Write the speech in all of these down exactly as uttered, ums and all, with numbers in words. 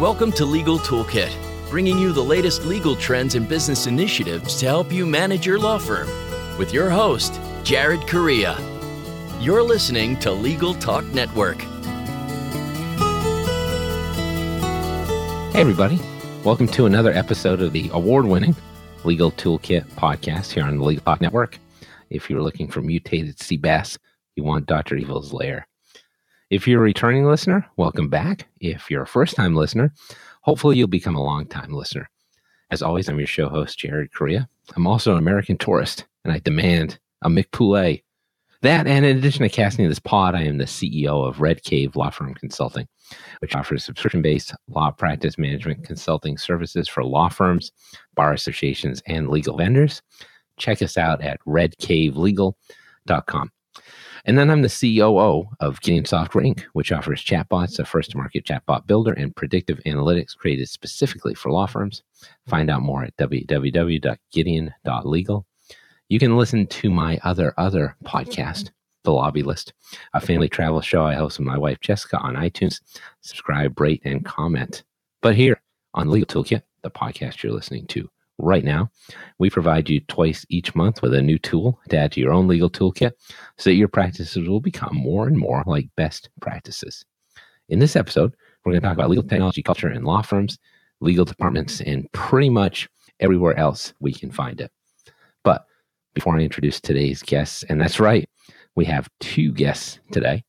Welcome to Legal Toolkit, bringing you the latest legal trends and business initiatives to help you manage your law firm, with your host, Jared Correa. You're listening to Legal Talk Network. Hey, everybody. Welcome to another episode of the award-winning Legal Toolkit podcast here on the Legal Talk Network. If you're looking for mutated sea bass, you want Doctor Evil's Lair. If you're a returning listener, welcome back. If you're a first-time listener, hopefully you'll become a long-time listener. As always, I'm your show host, Jared Correa. I'm also an American tourist, and I demand a McPoulet. That, and in addition to casting this pod, I am the C E O of Red Cave Law Firm Consulting, which offers subscription-based law practice management consulting services for law firms, bar associations, and legal vendors. Check us out at red cave legal dot com. And then I'm the C O O of Gideon Software Incorporated, which offers chatbots, a first-to-market chatbot builder, and predictive analytics created specifically for law firms. Find out more at w w w dot gideon dot legal. You can listen to my other, other podcast, The Lobby List, a family travel show I host with my wife, Jessica, on iTunes. Subscribe, rate, and comment. But here on Legal Toolkit, the podcast you're listening to right now, we provide you twice each month with a new tool to add to your own legal toolkit so that your practices will become more and more like best practices. In this episode, we're going to talk about legal technology, culture, and law firms, legal departments, and pretty much everywhere else we can find it. But before I introduce today's guests, and that's right, we have two guests today,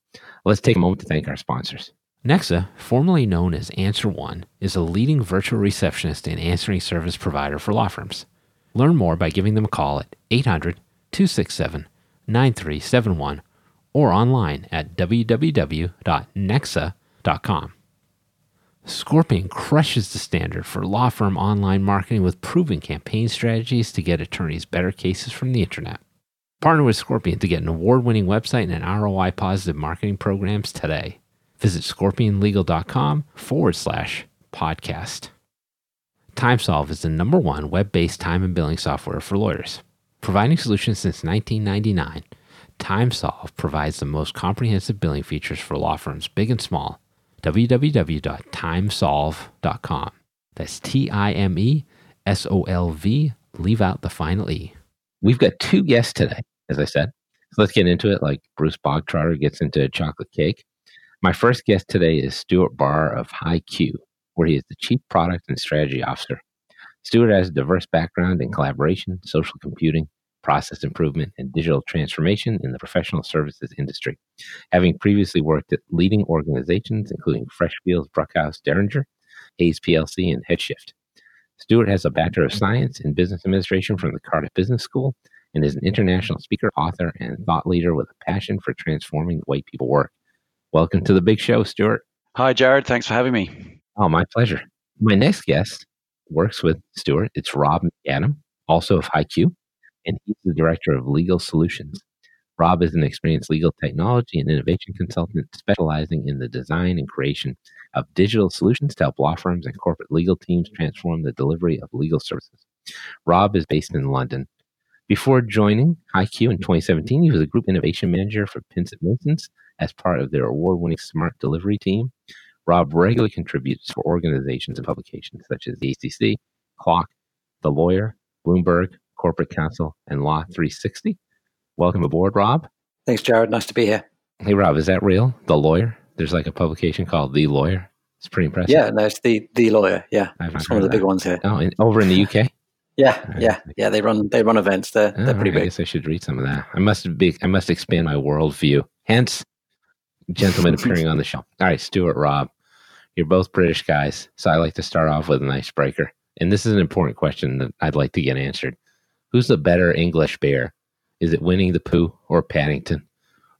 let's take a moment to thank our sponsors. Nexa, formerly known as Answer One, is a leading virtual receptionist and answering service provider for law firms. Learn more by giving them a call at eight hundred, two six seven, nine three seven one or online at w w w dot nexa dot com. Scorpion crushes the standard for law firm online marketing with proven campaign strategies to get attorneys better cases from the internet. Partner with Scorpion to get an award-winning website and an R O I-positive marketing programs today. Visit scorpion legal dot com forward slash podcast. TimeSolve is the number one web-based time and billing software for lawyers. Providing solutions since nineteen ninety-nine, TimeSolve provides the most comprehensive billing features for law firms, big and small. w w w dot time solve dot com. That's T I M E S O L V. Leave out the final E. We've got two guests today, as I said. So let's get into it like Bruce Bogtrotter gets into a chocolate cake. My first guest today is Stuart Barr of HighQ, where he is the Chief Product and Strategy Officer. Stuart has a diverse background in collaboration, social computing, process improvement, and digital transformation in the professional services industry, having previously worked at leading organizations, including Freshfields Bruckhaus Deringer, P L C, and Headshift. Stuart has a Bachelor of Science in Business Administration from the Cardiff Business School and is an international speaker, author, and thought leader with a passion for transforming the way people work. Welcome to the big show, Stuart. Hi, Jared. Thanks for having me. Oh, my pleasure. My next guest works with Stuart. It's Rob McAdam, also of HighQ, and he's the Director of Legal Solutions. Rob is an experienced legal technology and innovation consultant specializing in the design and creation of digital solutions to help law firms and corporate legal teams transform the delivery of legal services. Rob is based in London. Before joining HighQ in twenty seventeen, he was a Group Innovation Manager for Pinsent Masons as part of their award-winning Smart Delivery team. Rob regularly contributes for organizations and publications such as the A C C, Clock, The Lawyer, Bloomberg, Corporate Counsel, and Law three sixty. Welcome aboard, Rob. Thanks, Jared. Nice to be here. Hey, Rob, is that real? The Lawyer? There's like a publication called The Lawyer. It's pretty impressive. Yeah, no, it's The, the Lawyer. Yeah, it's one of the big ones here. Oh, in, over in the U K? Yeah, yeah, yeah. They run they run events. They're oh, they're pretty big. I guess I should read some of that. I must be I must expand my worldview. Hence, gentlemen appearing on the show. All right, Stuart, Rob, you're both British guys, so I like to start off with an icebreaker. And this is an important question that I'd like to get answered. Who's the better English bear? Is it Winnie the Pooh or Paddington?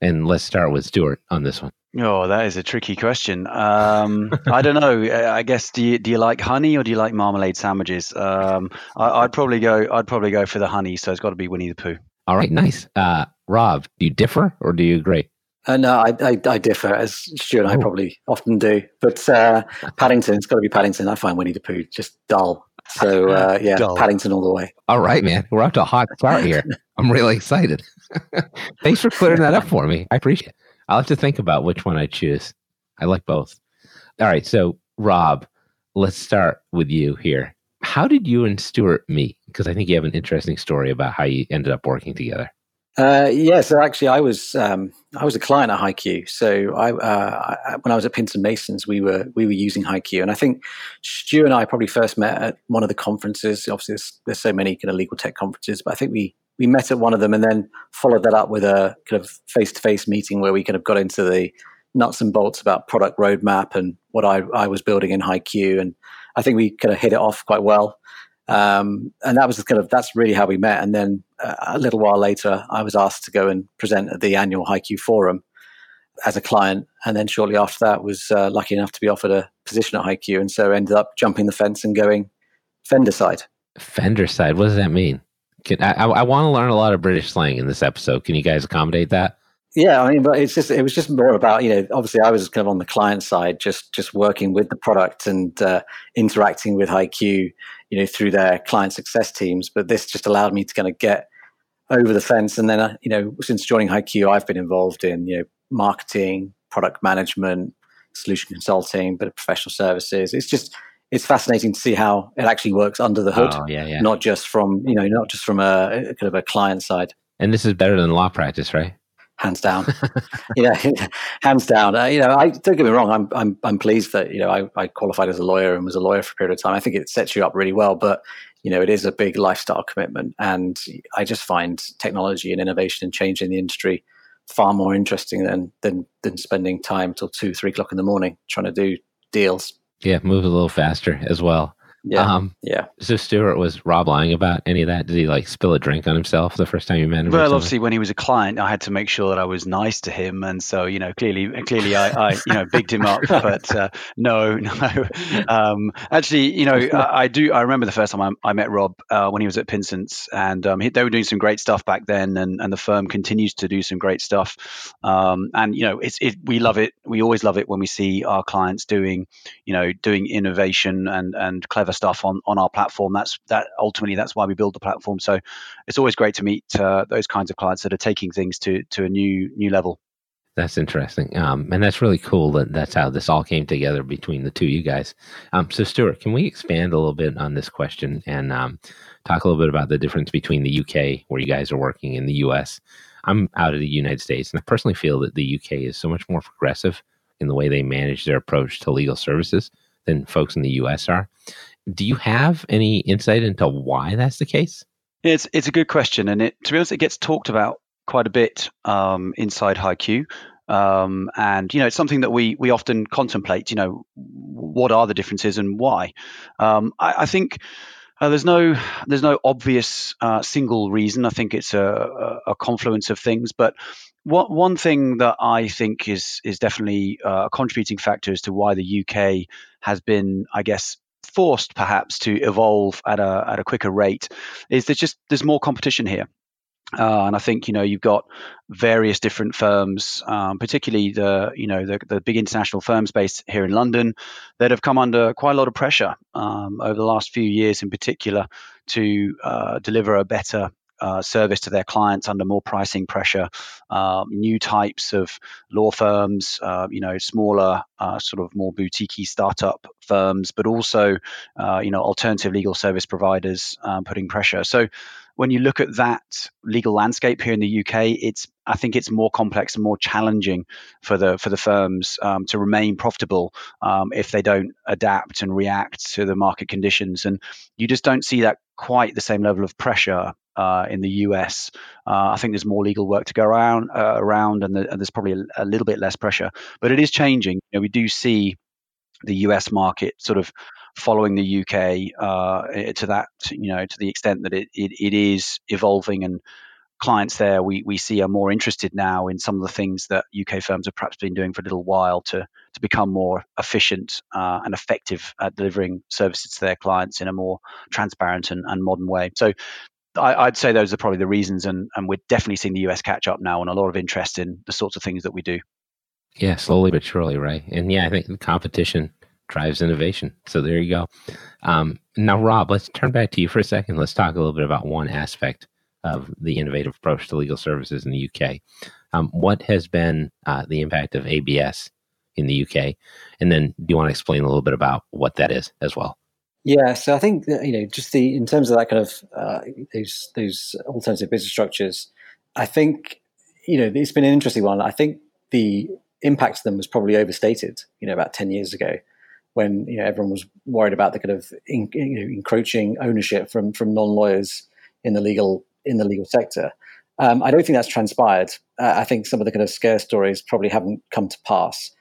And let's start with Stuart on this one. Oh, that is a tricky question. Um, I don't know. I guess do you do you like honey or do you like marmalade sandwiches? Um, I, I'd probably go. I'd probably go for the honey. So it's got to be Winnie the Pooh. All right, nice. Uh, Rob, do you differ or do you agree? Uh, no, I, I I differ, as Stuart and I probably often do. But uh, Paddington, it's got to be Paddington. I find Winnie the Pooh just dull. So uh, yeah, dull. Paddington all the way. All right, man. We're up to a hot start here. I'm really excited. Thanks for clearing that up for me. I appreciate it. I'll have to think about which one I choose. I like both. All right. So, Rob, let's start with you here. How did you and Stuart meet? Because I think you have an interesting story about how you ended up working together. Uh, yeah, so actually, I was um, I was a client at HighQ. So I, uh, I, when I was at Pinsent Masons, we were we were using HighQ, and I think Stu and I probably first met at one of the conferences. Obviously, there's, there's so many kind of legal tech conferences, but I think we we met at one of them, and then followed that up with a kind of face to face meeting where we kind of got into the nuts and bolts about product roadmap and what I, I was building in HighQ, and I think we kind of hit it off quite well. Um, and that was kind of, that's really how we met. And then uh, a little while later, I was asked to go and present at the annual HighQ forum as a client. And then shortly after that was uh, lucky enough to be offered a position at HighQ. And so ended up jumping the fence and going vendor side. Vendor side. What does that mean? Can, I, I, I want to learn a lot of British slang in this episode. Can you guys accommodate that? Yeah, I mean, but it's just, it was just more about, you know, obviously I was kind of on the client side, just just working with the product and uh, interacting with HighQ, you know, through their client success teams. But this just allowed me to kind of get over the fence. And then, uh, you know, since joining HighQ, I've been involved in, you know, marketing, product management, solution consulting, but professional services. It's just, it's fascinating to see how it actually works under the hood, oh, yeah, yeah. not just from, you know, not just from a, a kind of a client side. And this is better than law practice, right? Hands down, you know, hands down. Uh, you know, I don't get me wrong. I'm, I'm, I'm pleased that you know I, I qualified as a lawyer and was a lawyer for a period of time. I think it sets you up really well, but you know, it is a big lifestyle commitment. And I just find technology and innovation and change in the industry far more interesting than than than spending time till two, three o'clock in the morning trying to do deals. Yeah, moves a little faster as well. Yeah, um, yeah. So Stuart, was Rob lying about any of that? Did he like spill a drink on himself the first time you met him? Well, obviously, when he was a client, I had to make sure that I was nice to him, and so you know, clearly, clearly, I, I you know, bigged him up. But uh, no, no. Um, actually, you know, I, I do. I remember the first time I, I met Rob uh, when he was at Pinsent's, and um, he, they were doing some great stuff back then, and, and the firm continues to do some great stuff. Um, and you know, it's it. We love it. We always love it when we see our clients doing, you know, doing innovation and and clever stuff on, on our platform. That's that ultimately that's why we build the platform. So it's always great to meet uh, those kinds of clients that are taking things to to a new new level. That's interesting, um, and that's really cool that that's how this all came together between the two of you guys. Um, so Stuart, can we expand a little bit on this question and um, talk a little bit about the difference between the U K where you guys are working in the U S? I'm out of the United States, and I personally feel that the U K is so much more progressive in the way they manage their approach to legal services than folks in the U S are. Do you have any insight into why that's the case? It's it's a good question. And it, to be honest, it gets talked about quite a bit um, inside HighQ. Um, and, you know, it's something that we we often contemplate, you know, what are the differences and why? Um, I, I think... Uh, there's no there's no obvious uh, single reason. I think it's a, a, a confluence of things. But what, one thing that I think is is definitely uh, a contributing factor as to why the U K has been, I guess, forced perhaps to evolve at a at a quicker rate is there's just there's more competition here. Uh, and I think, you know, you've got various different firms, um, particularly the, you know, the, the big international firms based here in London that have come under quite a lot of pressure um, over the last few years in particular to uh, deliver a better Uh, service to their clients under more pricing pressure, uh, new types of law firms, uh, you know, smaller uh, sort of more boutique-y startup firms, but also, uh, you know, alternative legal service providers um, putting pressure. So when you look at that legal landscape here in the U K, it's I think it's more complex and more challenging for the for the firms um, to remain profitable um, if they don't adapt and react to the market conditions. And you just don't see that quite the same level of pressure Uh, in the U S. Uh, I think there's more legal work to go around, uh, around and, the, and there's probably a, a little bit less pressure. But it is changing. You know, we do see the U S market sort of following the U K uh, to that, you know, to the extent that it, it, it is evolving. And clients there we, we see are more interested now in some of the things that U K firms have perhaps been doing for a little while to, to become more efficient uh, and effective at delivering services to their clients in a more transparent and, and modern way. So I, I'd say those are probably the reasons, and, and we're definitely seeing the U S catch up now on a lot of interest in the sorts of things that we do. Yeah, slowly but surely, right? And yeah, I think the competition drives innovation. So there you go. Um, now, Rob, let's turn back to you for a second. Let's talk a little bit about one aspect of the innovative approach to legal services in the U K. Um, what has been uh, the impact of A B S in the U K? And then do you want to explain a little bit about what that is as well? Yeah, so I think that, you know, just the in terms of that kind of uh, those those alternative business structures, I think, you know, it's been an interesting one. I think the impact of them was probably overstated, you know, about ten years ago, when, you know, everyone was worried about the kind of in, you know, encroaching ownership from from non-lawyers in the legal in the legal sector. Um, I don't think that's transpired. Uh, I think some of the kind of scare stories probably haven't come to pass.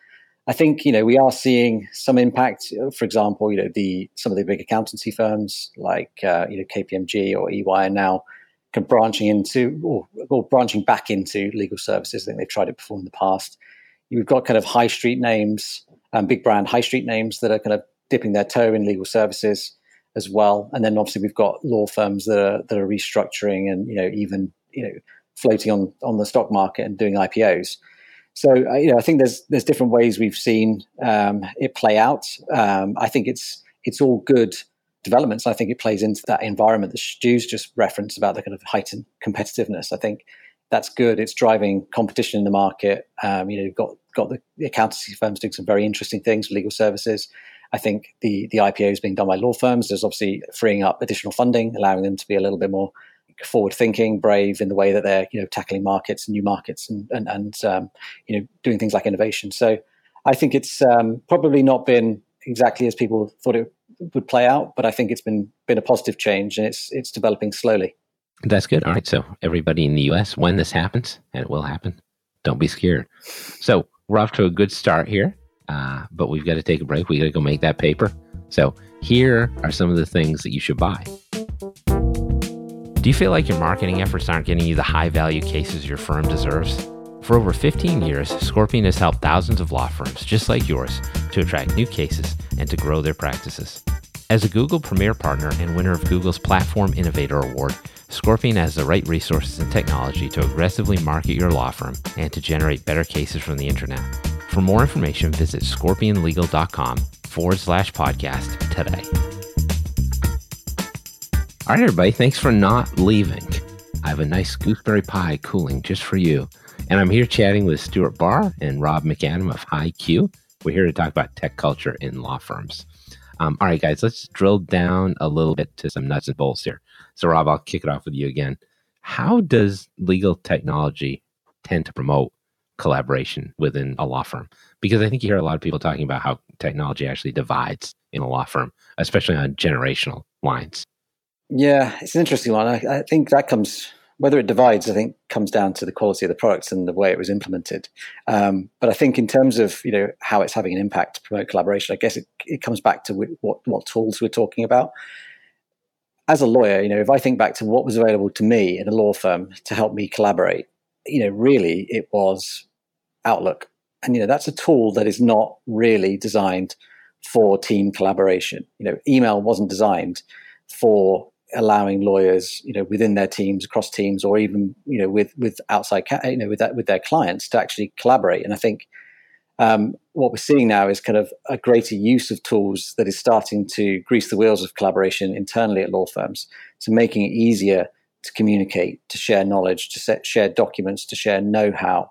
I think, you know, we are seeing some impact. For example, you know, the some of the big accountancy firms like uh, you know K P M G or E Y are now kind of branching into or, or branching back into legal services. I think they've tried it before in the past. We've got kind of high street names, um, big brand high street names that are kind of dipping their toe in legal services as well. And then obviously we've got law firms that are that are restructuring and, you know, even, you know, floating on, on the stock market and doing I P Os. So, you know, I think there's there's different ways we've seen um, it play out. Um, I think it's it's all good developments. I think it plays into that environment that Stu's just referenced about the kind of heightened competitiveness. I think that's good. It's driving competition in the market. Um, you know, you've got got the, the accountancy firms doing some very interesting things with legal services. I think the the I P Os being done by law firms is obviously freeing up additional funding, allowing them to be a little bit more forward-thinking, brave in the way that they're, you know, tackling markets and new markets, and and, and um, you know, doing things like innovation. So I think it's um, probably not been exactly as people thought it would play out, but I think it's been been a positive change, and it's it's developing slowly. That's good. All right. So everybody in the U S, when this happens, and it will happen, don't be scared. So we're off to a good start here, uh, but we've got to take a break. We got to go make that paper. So here are some of the things that you should buy. Do you feel like your marketing efforts aren't getting you the high-value cases your firm deserves? For over fifteen years, Scorpion has helped thousands of law firms just like yours to attract new cases and to grow their practices. As a Google Premier Partner and winner of Google's Platform Innovator Award, Scorpion has the right resources and technology to aggressively market your law firm and to generate better cases from the internet. For more information, visit scorpionlegal.com forward slash podcast today. All right, everybody, thanks for not leaving. I have a nice gooseberry pie cooling just for you. And I'm here chatting with Stuart Barr and Rob McAdam of HighQ. We're here to talk about tech culture in law firms. Um, all right, guys, let's drill down a little bit to some nuts and bolts here. So, Rob, I'll kick it off with you again. How does legal technology tend to promote collaboration within a law firm? Because I think you hear a lot of people talking about how technology actually divides in a law firm, especially on generational lines. Yeah, it's an interesting one. I, I think that comes, whether it divides, I think comes down to the quality of the products and the way it was implemented. Um, but I think in terms of, you know, how it's having an impact to promote collaboration, I guess it, it comes back to what, what tools we're talking about. As a lawyer, you know, if I think back to what was available to me in a law firm to help me collaborate, you know, really it was Outlook. And, you know, that's a tool that is not really designed for team collaboration. You know, email wasn't designed for allowing lawyers, you know, within their teams, across teams, or even, you know, with with outside, you know, with that with their clients to actually collaborate. And I think um, what we're seeing now is kind of a greater use of tools that is starting to grease the wheels of collaboration internally at law firms, so making it easier to communicate, to share knowledge, to set, share documents, to share know-how,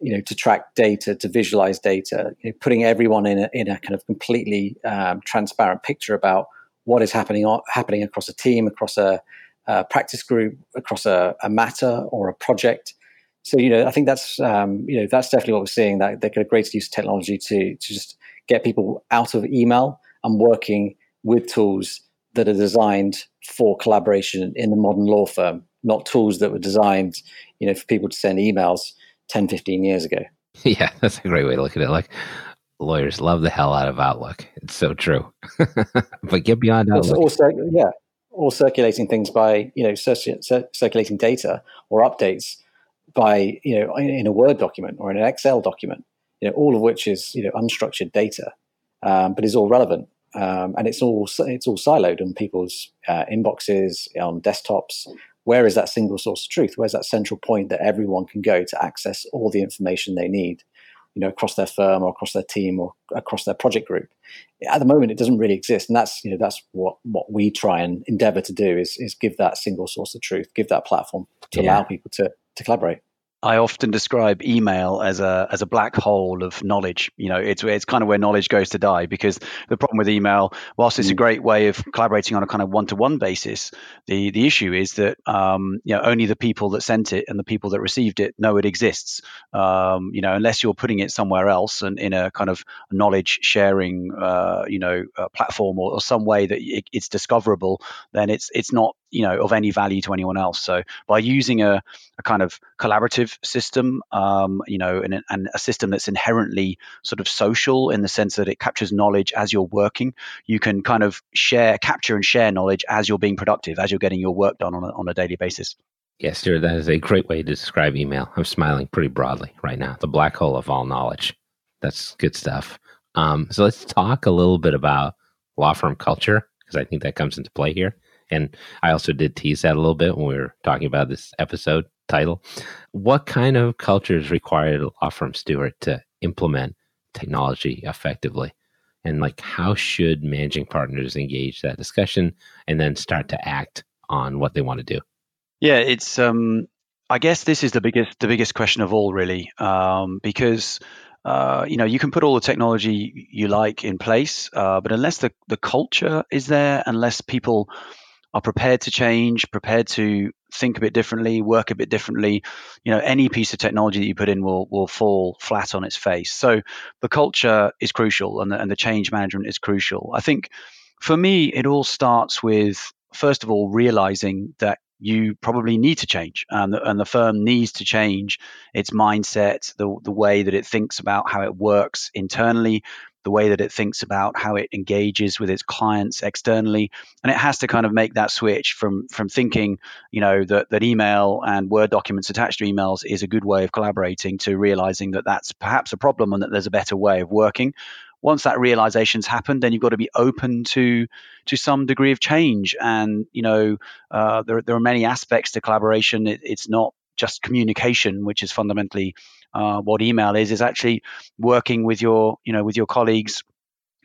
you know, to track data, to visualize data, you know, putting everyone in a, in a kind of completely um, transparent picture about what is happening happening across a team, across a, a practice group, across a, a matter or a project. So, you know, I think that's um, you know that's definitely what we're seeing. That they could a great use of technology to to just get people out of email and working with tools that are designed for collaboration in the modern law firm, not tools that were designed, you know, for people to send emails ten, fifteen years ago. Yeah, that's a great way to look at it. Like, lawyers love the hell out of Outlook. It's so true. But get beyond Outlook. Also, also, yeah, or circulating things by, you know, cir- cir- circulating data or updates by, you know, in, in a Word document or in an Excel document, you know, all of which is, you know, unstructured data, um, but is all relevant. Um, and it's all it's all siloed in people's uh, inboxes, on desktops. Where is that single source of truth? Where's that central point that everyone can go to access all the information they need, you know, across their firm or across their team or across their project group? At the moment, it doesn't really exist. And that's, you know, that's what, what we try and endeavor to do is, is give that single source of truth, give that platform to yeah. allow people to, to collaborate. I often describe email as a as a black hole of knowledge. You know, it's it's kind of where knowledge goes to die, because the problem with email, whilst it's a great way of collaborating on a kind of one-to-one basis, the the issue is that um, you know, only the people that sent it and the people that received it know it exists. Um, you know, unless you're putting it somewhere else and in a kind of knowledge sharing, uh, you know, uh, platform or, or some way that it, it's discoverable, then it's it's not, you know, of any value to anyone else. So by using a, a kind of collaborative system, um, you know, and, and a system that's inherently sort of social in the sense that it captures knowledge as you're working, you can kind of share, capture and share knowledge as you're being productive, as you're getting your work done on a, on a daily basis. Yes, Stuart, that is a great way to describe email. I'm smiling pretty broadly right now. The black hole of all knowledge. That's good stuff. Um, so let's talk a little bit about law firm culture, because I think that comes into play here. And I also did tease that a little bit when we were talking about this episode title. What kind of culture is required at a law firm, Stuart, to implement technology effectively? And like, how should managing partners engage that discussion and then start to act on what they want to do? Yeah, it's, um, I guess this is the biggest, the biggest question of all, really, um, because Uh, you know, you can put all the technology you like in place, uh, but unless the, the culture is there, unless people are prepared to change, prepared to think a bit differently, work a bit differently, you know, any piece of technology that you put in will will fall flat on its face. So the culture is crucial, and the, and the change management is crucial. I think for me, it all starts with, first of all, realizing that you probably need to change, and the, and the firm needs to change its mindset, the, the way that it thinks about how it works internally, the way that it thinks about how it engages with its clients externally. And it has to kind of make that switch from from thinking, you know, that, that email and Word documents attached to emails is a good way of collaborating, to realizing that that's perhaps a problem and that there's a better way of working. Once that realization's happened, then you've got to be open to to some degree of change. And, you know, uh, there, there are many aspects to collaboration. It, it's not just communication, which is fundamentally uh, what email is, is actually working with your, you know, with your colleagues,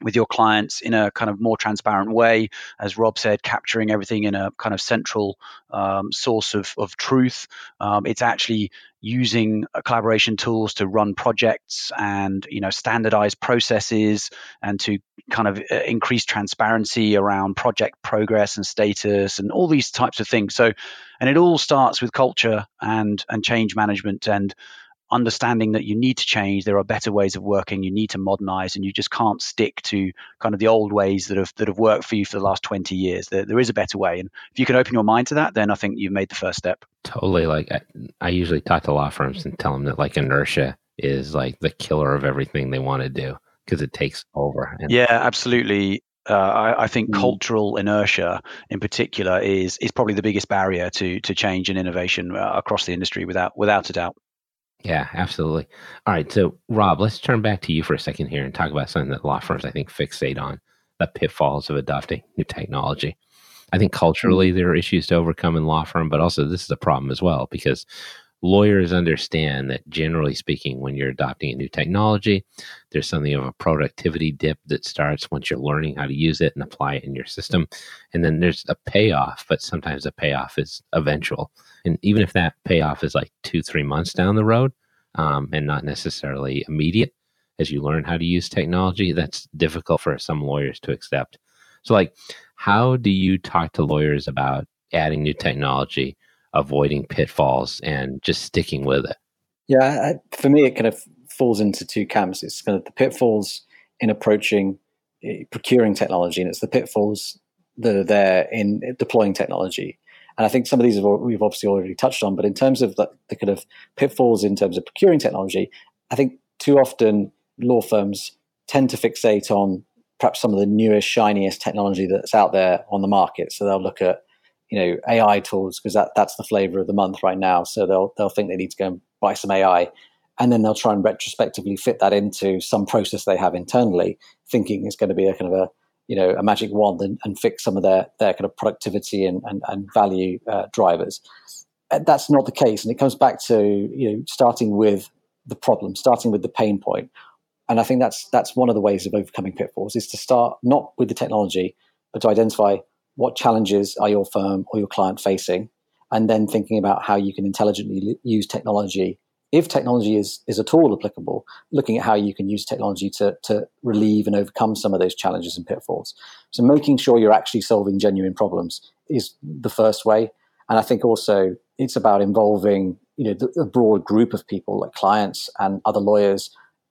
with your clients in a kind of more transparent way, as Rob said, capturing everything in a kind of central um, source of, of truth. Um, it's actually using collaboration tools to run projects and, you know, standardize processes, and to kind of increase transparency around project progress and status and all these types of things. So, and it all starts with culture and and change management, and understanding that you need to change. There are better ways of working. You need to modernize, and you just can't stick to kind of the old ways that have that have worked for you for the last twenty years. There, there is a better way. And if you can open your mind to that, then I think you've made the first step. Totally. Like I, I usually talk to law firms and tell them that like inertia is like the killer of everything they want to do, because it takes over. And- yeah, absolutely. Uh, I, I think mm. cultural inertia, in particular, is is probably the biggest barrier to to change and innovation uh, across the industry, without without a doubt. Yeah, absolutely. All right. So, Rob, let's turn back to you for a second here and talk about something that law firms, I think, fixate on, the pitfalls of adopting new technology. I think culturally there are issues to overcome in law firm, but also this is a problem as well, because lawyers understand that, generally speaking, when you're adopting a new technology, there's something of a productivity dip that starts once you're learning how to use it and apply it in your system. And then there's a payoff, but sometimes the payoff is eventual. And even if that payoff is like two, three months down the road, um, and not necessarily immediate, as you learn how to use technology, that's difficult for some lawyers to accept. So, like, how do you talk to lawyers about adding new technology, avoiding pitfalls, and just sticking with it? Yeah, I, for me, it kind of falls into two camps. It's kind of the pitfalls in approaching, uh, procuring technology, and it's the pitfalls that are there in deploying technology. And I think some of these we've obviously already touched on, but in terms of the, the kind of pitfalls in terms of procuring technology, I think too often law firms tend to fixate on perhaps some of the newest, shiniest technology that's out there on the market. So they'll look at, you know, A I tools, because that, that's the flavor of the month right now. So they'll they'll think they need to go and buy some A I, and then they'll try and retrospectively fit that into some process they have internally, thinking it's going to be a kind of a, you know, a magic wand and, and fix some of their, their kind of productivity and, and, and value uh, drivers. And that's not the case. And it comes back to, you know, starting with the problem, starting with the pain point. And I think that's that's one of the ways of overcoming pitfalls, is to start not with the technology, but to identify what challenges are your firm or your client facing, and then thinking about how you can intelligently use technology if technology is is at all applicable, looking at how you can use technology to to relieve and overcome some of those challenges and pitfalls. So making sure you're actually solving genuine problems is the first way. And I think also it's about involving, you know, the, a broad group of people like clients and other lawyers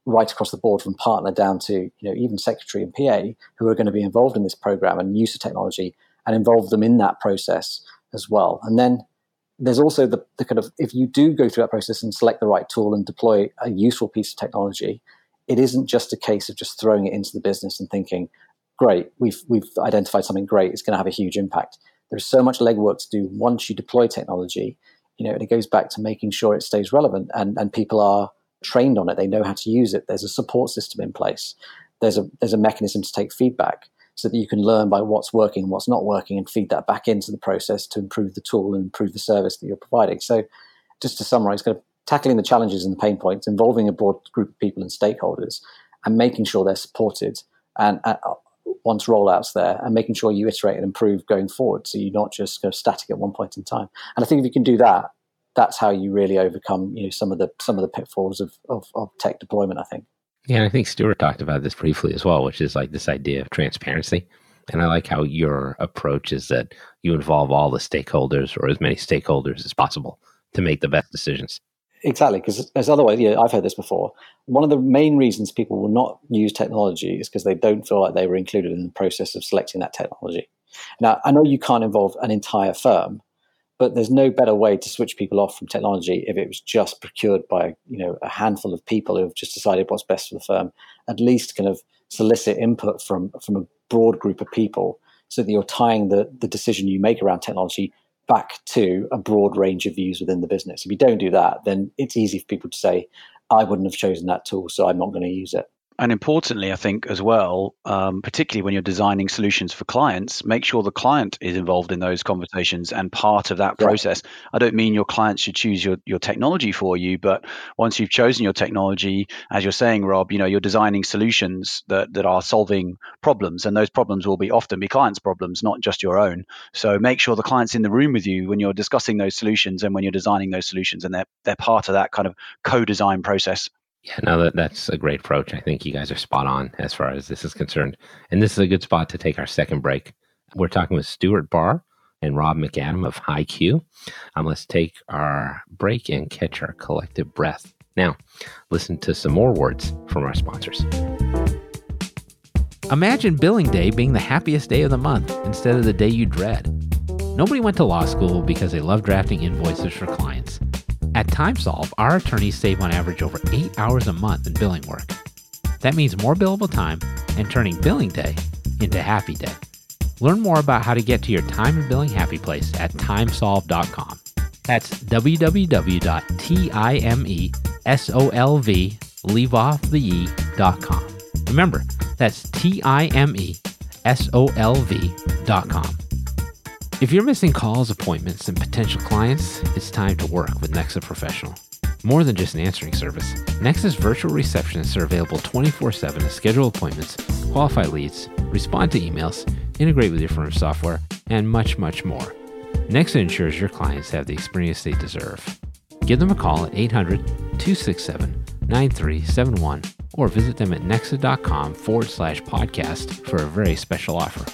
right across the board, from partner down to, you know, even secretary and P A, who are going to be involved in this program and use of technology, and involve them in that process as well. And then there's also the, the kind of, if you do go through that process and select the right tool and deploy a useful piece of technology, it isn't just a case of just throwing it into the business and thinking, great, we've we've identified something great, it's going to have a huge impact. There's so much legwork to do once you deploy technology, you know, and it goes back to making sure it stays relevant and, and people are trained on it. They know how to use it. There's a support system in place. There's a there's a mechanism to take feedback, so that you can learn by what's working and what's not working and feed that back into the process to improve the tool and improve the service that you're providing. So just to summarize, kind of tackling the challenges and the pain points, involving a broad group of people and stakeholders, and making sure they're supported and, and once rollouts there, and making sure you iterate and improve going forward, so you're not just kind of static at one point in time. And I think if you can do that, that's how you really overcome, you know, some of the some of the pitfalls of of, of tech deployment, I think. Yeah, and I think Stuart talked about this briefly as well, which is like this idea of transparency. And I like how your approach is that you involve all the stakeholders, or as many stakeholders as possible, to make the best decisions. Exactly, because as otherwise, yeah, I've heard this before. One of the main reasons people will not use technology is because they don't feel like they were included in the process of selecting that technology. Now, I know you can't involve an entire firm, but there's no better way to switch people off from technology if it was just procured by, you know, a handful of people who have just decided what's best for the firm. At least kind of solicit input from from a broad group of people, so that you're tying the, the decision you make around technology back to a broad range of views within the business. If you don't do that, then it's easy for people to say, I wouldn't have chosen that tool, so I'm not going to use it. And importantly, I think as well, um, particularly when you're designing solutions for clients, make sure the client is involved in those conversations and part of that yeah. process. I don't mean your client should choose your, your technology for you, but once you've chosen your technology, as you're saying, Rob, you know, you're designing solutions that, that are solving problems, and those problems will be often be clients' problems, not just your own. So make sure the client's in the room with you when you're discussing those solutions and when you're designing those solutions, and they're they're part of that kind of co-design process. Yeah, no, that, that's a great approach. I think you guys are spot on as far as this is concerned. And this is a good spot to take our second break. We're talking with Stuart Barr and Rob McAdam of HighQ. Um, let's take our break and catch our collective breath. Now, listen to some more words from our sponsors. Imagine billing day being the happiest day of the month instead of the day you dread. Nobody went to law school because they love drafting invoices for clients. At TimeSolve, our attorneys save on average over eight hours a month in billing work. That means more billable time and turning billing day into happy day. Learn more about how to get to your time and billing happy place at timesolve dot com. That's w w w dot timesolve leave off the e dot com. Remember, that's T I M E S O L V dot com. If you're missing calls, appointments, and potential clients, it's time to work with Nexa Professional. More than just an answering service, Nexa's virtual receptionists are available twenty-four seven to schedule appointments, qualify leads, respond to emails, integrate with your firm's software, and much, much more. Nexa ensures your clients have the experience they deserve. Give them a call at eight hundred two six seven nine three seven one or visit them at nexa.com forward slash podcast for a very special offer.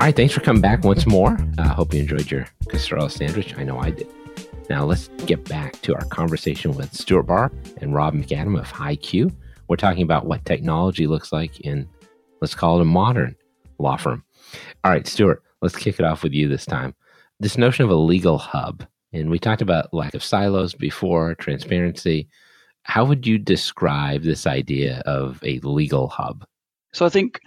All right, thanks for coming back once more. I uh, hope you enjoyed your casserole sandwich. I know I did. Now let's get back to our conversation with Stuart Barr and Rob McAdam of HighQ. We're talking about what technology looks like in, let's call it, a modern law firm. All right, Stuart, let's kick it off with you this time. This notion of a legal hub, and we talked about lack of silos before, transparency. How would you describe this idea of a legal hub? So I think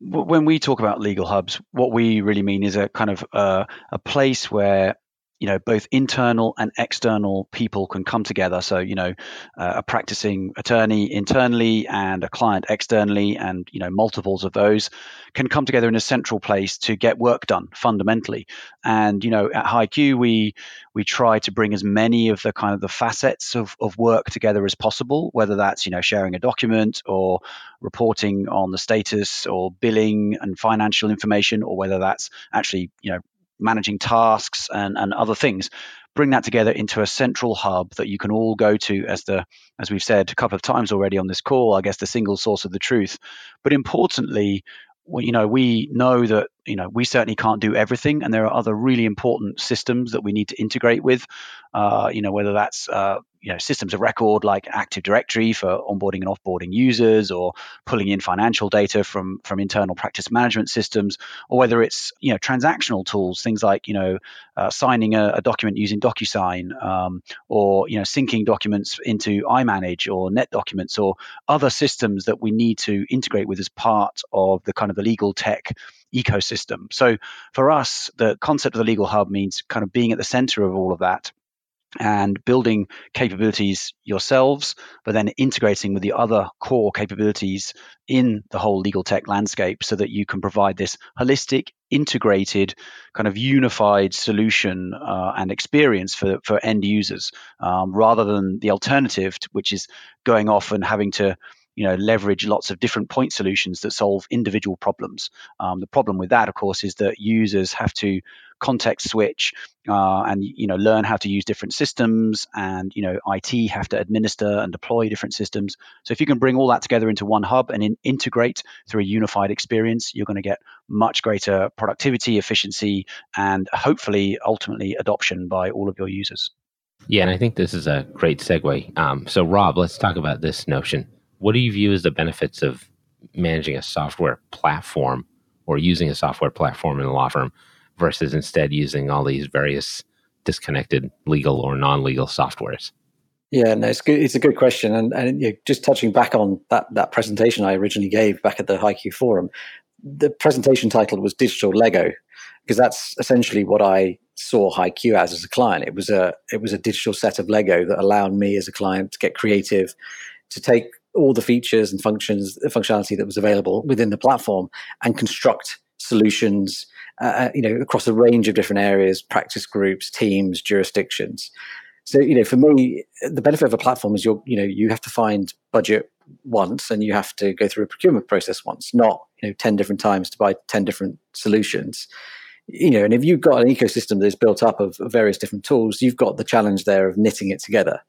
when we talk about legal hubs, what we really mean is a kind of uh, a place where, you know, both internal and external people can come together. So, you know, uh, a practicing attorney internally and a client externally, and, you know, multiples of those can come together in a central place to get work done fundamentally. And, you know, at HighQ, we we try to bring as many of the kind of the facets of, of work together as possible, whether that's, you know, sharing a document or reporting on the status or billing and financial information, or whether that's actually, you know, managing tasks and, and other things. bring that together into a central hub that you can all go to as the, as we've said a couple of times already on this call, I guess the single source of the truth. But importantly, well, you know, we know that, you know, we certainly can't do everything, and there are other really important systems that we need to integrate with, uh, you know, whether that's, uh, you know, systems of record like Active Directory for onboarding and offboarding users, or pulling in financial data from from internal practice management systems, or whether it's, you know, transactional tools, things like, you know, uh, signing a, a document using DocuSign, um, or, you know, syncing documents into iManage or NetDocuments, or other systems that we need to integrate with as part of the kind of the legal tech ecosystem. So for us, the concept of the legal hub means kind of being at the center of all of that, and building capabilities yourselves, but then integrating with the other core capabilities in the whole legal tech landscape, so that you can provide this holistic, integrated, kind of unified solution uh, and experience for, for end users, um, rather than the alternative, which is going off and having to, you know, leverage lots of different point solutions that solve individual problems. Um, the problem with that, of course, is that users have to context switch uh, and, you know, learn how to use different systems, and, you know, I T have to administer and deploy different systems. So if you can bring all that together into one hub and in, integrate through a unified experience, you're going to get much greater productivity, efficiency, and hopefully ultimately adoption by all of your users. Yeah, and I think this is a great segue. Um, so Rob, let's talk about this notion. What do you view as the benefits of managing a software platform, or using a software platform in a law firm, versus instead using all these various disconnected legal or non-legal softwares? Yeah, no, it's good. It's a good question. And, and you know, just touching back on that, that presentation I originally gave back at the HighQ forum, the presentation title was Digital Lego, because that's essentially what I saw HighQ as as a client. It was a it was a digital set of Lego that allowed me as a client to get creative, to take all the features and functions, functionality that was available within the platform, and construct solutions, uh, you know, across a range of different areas, practice groups, teams, jurisdictions. So, you know, for me, the benefit of a platform is you're, you know, you have to find budget once, and you have to go through a procurement process once, not, you know, ten different times to buy ten different solutions. You know, and if you've got an ecosystem that is built up of various different tools, you've got the challenge there of knitting it together,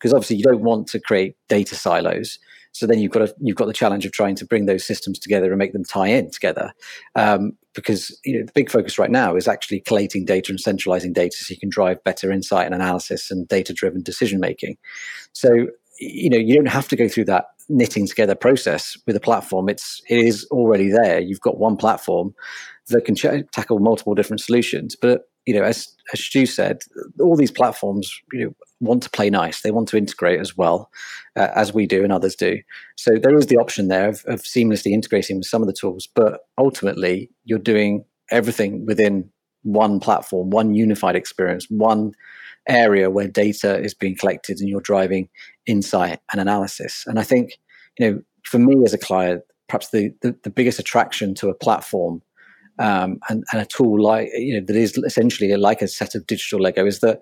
because obviously you don't want to create data silos. So then you've got a, you've got the challenge of trying to bring those systems together and make them tie in together, um, because you know the big focus right now is actually collating data and centralizing data, so you can drive better insight and analysis and data-driven decision making. So you know you don't have to go through that knitting together process with a platform. It's it is already there. You've got one platform that can ch- tackle multiple different solutions. But, you know, as, as Stu said, all these platforms, you know, want to play nice. They want to integrate as well, uh, as we do and others do. So there is the option there of, of seamlessly integrating with some of the tools, but ultimately you're doing everything within one platform, one unified experience, one area where data is being collected and you're driving insight and analysis. And I think, you know, for me as a client, perhaps the, the, the biggest attraction to a platform Um, and, and a tool like, you know, that is essentially like a set of digital Lego is that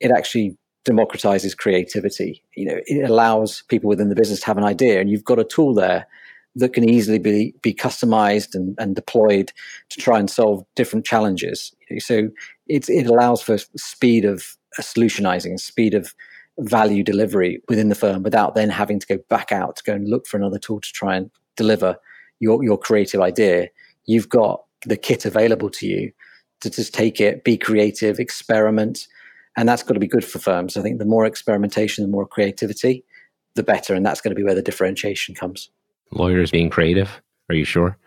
it actually democratizes creativity. You know, it allows people within the business to have an idea, and you've got a tool there that can easily be, be customized and, and deployed to try and solve different challenges. So it's, it allows for speed of solutionizing, speed of value delivery within the firm, without then having to go back out to go and look for another tool to try and deliver your, your creative idea. You've got the kit available to you to just take it, be creative, experiment. And that's got to be good for firms. I think the more experimentation, the more creativity, the better. And that's going to be where the differentiation comes. Lawyers being creative, are you sure?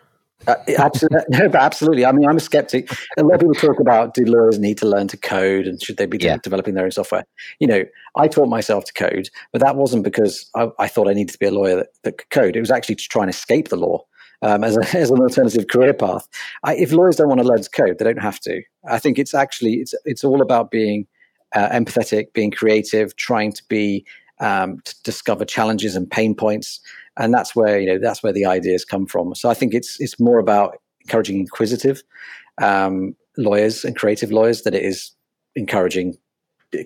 Uh, absolutely. No, but absolutely. I mean, I'm a skeptic. A lot of people talk about, do lawyers need to learn to code, and should they be yeah. de- developing their own software? You know, I taught myself to code, but that wasn't because I, I thought I needed to be a lawyer that, that could code. It was actually to try and escape the law. Um, as, a, as an alternative career path. I, if lawyers don't want to learn to code, they don't have to. I think it's actually, it's it's all about being uh, empathetic, being creative, trying to be, um, to discover challenges and pain points. And that's where, you know, that's where the ideas come from. So I think it's, it's more about encouraging inquisitive um, lawyers and creative lawyers than it is encouraging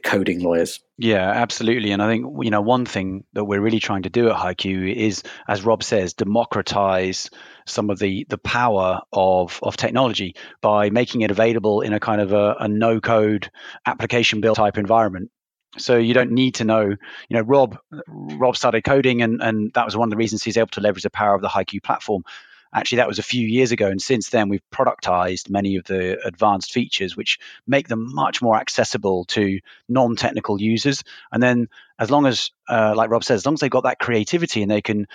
coding lawyers. Yeah, absolutely. And I think, you know, one thing that we're really trying to do at HighQ is, as Rob says, democratize some of the the power of of technology by making it available in a kind of a, a no-code application build type environment. So you don't need to know, you know, Rob, Rob started coding and, and that was one of the reasons he's able to leverage the power of the HighQ platform. Actually, that was a few years ago. And since then, we've productized many of the advanced features, which make them much more accessible to non-technical users. And then as long as, uh, like Rob says, as long as they've got that creativity and they can,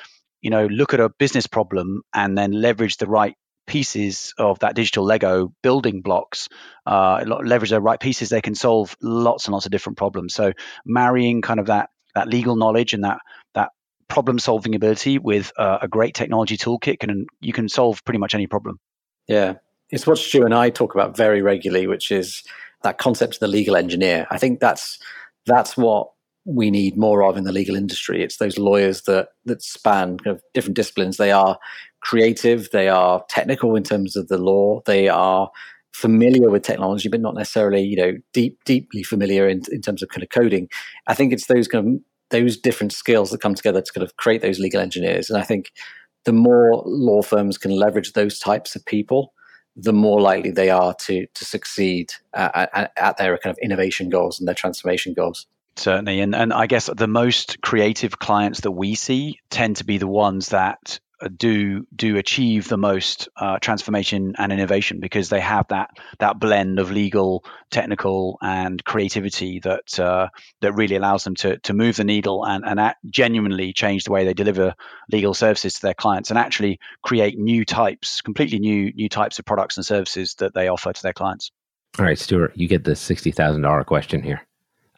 you know, look at a business problem and then leverage the right pieces of that digital Lego building blocks, uh, leverage the right pieces, they can solve lots and lots of different problems. So marrying kind of that that legal knowledge and that that problem-solving ability with uh, a great technology toolkit, can you can solve pretty much any problem. Yeah, it's what Stu and I talk about very regularly, which is that concept of the legal engineer. I think that's that's what we need more of in the legal industry. It's those lawyers that that span kind of different disciplines. They are creative, they are technical in terms of the law, they are familiar with technology, but not necessarily, you know, deep, deeply familiar in, in terms of kind of coding. I think it's those kind of those different skills that come together to kind of create those legal engineers. And I think the more law firms can leverage those types of people, the more likely they are to to succeed uh, at, at their kind of innovation goals and their transformation goals. Certainly. And and I guess the most creative clients that we see tend to be the ones that do do achieve the most uh, transformation and innovation, because they have that that blend of legal, technical, and creativity that uh, that really allows them to to move the needle and and at, genuinely change the way they deliver legal services to their clients, and actually create new types, completely new new types of products and services that they offer to their clients. All right, Stuart, you get the sixty thousand dollars question here.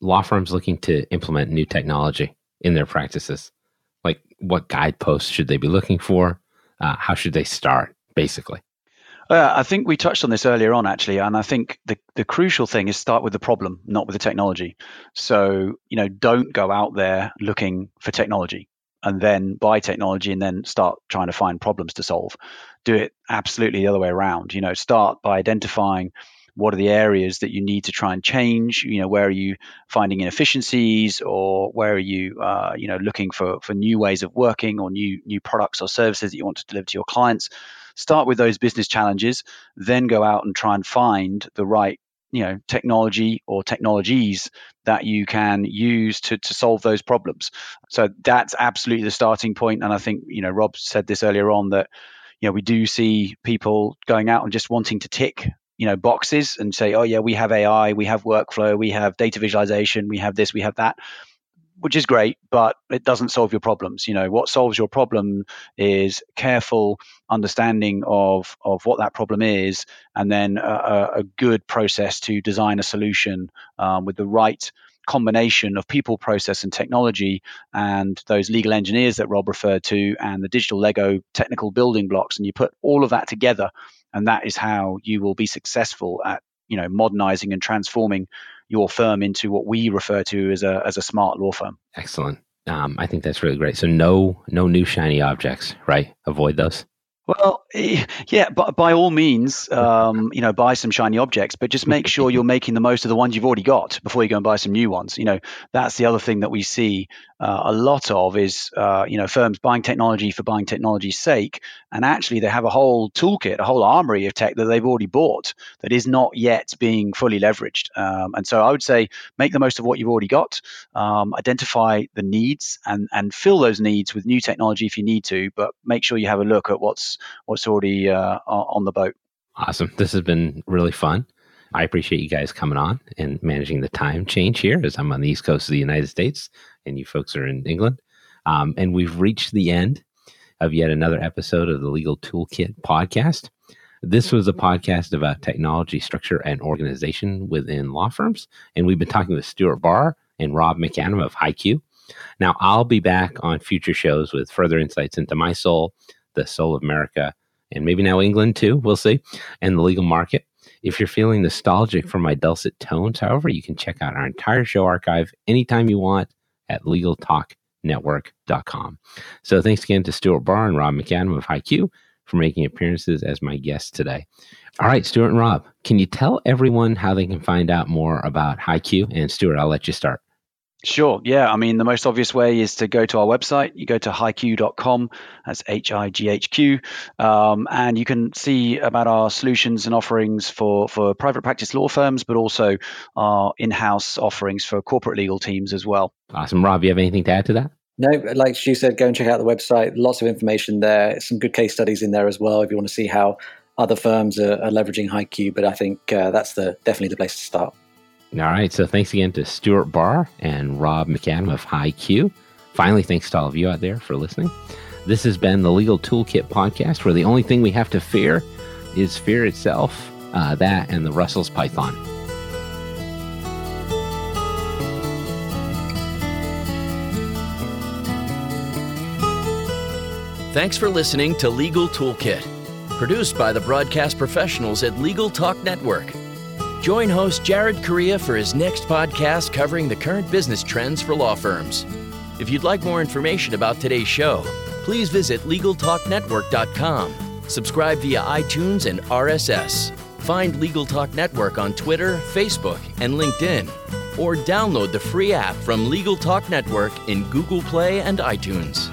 Law firms looking to implement new technology in their practices, like what guideposts should they be looking for? Uh, how should they start, basically? Uh, I think we touched on this earlier on, actually. And I think the, the crucial thing is start with the problem, not with the technology. So, you know, don't go out there looking for technology and then buy technology and then start trying to find problems to solve. Do it absolutely the other way around. You know, start by identifying what are the areas that you need to try and change? You know, where are you finding inefficiencies, or where are you, uh, you know, looking for for new ways of working or new new products or services that you want to deliver to your clients? Start with those business challenges, then go out and try and find the right, you know, technology or technologies that you can use to to solve those problems. So that's absolutely the starting point. And I think, you know, Rob said this earlier on that, you know, we do see people going out and just wanting to tick, you know, boxes and say, oh yeah, we have A I, we have workflow, we have data visualization, we have this, we have that, which is great, but it doesn't solve your problems. You know, what solves your problem is careful understanding of of what that problem is, and then a, a good process to design a solution um, with the right combination of people, process, and technology, and those legal engineers that Rob referred to, and the digital Lego technical building blocks. And you put all of that together, and that is how you will be successful at, you know, modernizing and transforming your firm into what we refer to as a as a smart law firm. Excellent. Um, I think that's really great. So no no new shiny objects, right? Avoid those. Well, yeah, but by all means, um, you know, buy some shiny objects, but just make sure you're making the most of the ones you've already got before you go and buy some new ones. You know, that's the other thing that we see uh, a lot of is, uh, you know, firms buying technology for buying technology's sake. And actually, they have a whole toolkit, a whole armory of tech that they've already bought that is not yet being fully leveraged. Um, and so I would say make the most of what you've already got, um, identify the needs and, and fill those needs with new technology if you need to, but make sure you have a look at what's what's already uh, on the boat. Awesome. This has been really fun. I appreciate you guys coming on and managing the time change here, as I'm on the East Coast of the United States and you folks are in England. Um, and we've reached the end of yet another episode of the Legal Toolkit podcast. This was a podcast about technology, structure, and organization within law firms. And we've been talking with Stuart Barr and Rob McAdam of HighQ. Now, I'll be back on future shows with further insights into my soul, the soul of America, and maybe now England too, we'll see, and the legal market. If you're feeling nostalgic for my dulcet tones, however, you can check out our entire show archive anytime you want at legal talk network dot com. So thanks again to Stuart Barr and Rob McAdam of HighQ for making appearances as my guest today. All right, Stuart and Rob, can you tell everyone how they can find out more about HighQ? And Stuart, I'll let you start. Sure. Yeah. I mean, the most obvious way is to go to our website. You go to high q dot com. That's H I G H Q. Um, and you can see about our solutions and offerings for, for private practice law firms, but also our in-house offerings for corporate legal teams as well. Awesome. Rob, you have anything to add to that? No, like Stu said, go and check out the website. Lots of information there. Some good case studies in there as well if you want to see how other firms are, are leveraging HighQ. But I think uh, that's the definitely the place to start. All right. So thanks again to Stuart Barr and Rob McAdam of HighQ. Finally, thanks to all of you out there for listening. This has been the Legal Toolkit podcast, where the only thing we have to fear is fear itself, uh, that and the Russell's Python. Thanks for listening to Legal Toolkit, produced by the broadcast professionals at Legal Talk Network. Join host Jared Correa for his next podcast covering the current business trends for law firms. If you'd like more information about today's show, please visit legal talk network dot com. Subscribe via iTunes and R S S. Find Legal Talk Network on Twitter, Facebook, and LinkedIn, or download the free app from Legal Talk Network in Google Play and iTunes.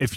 If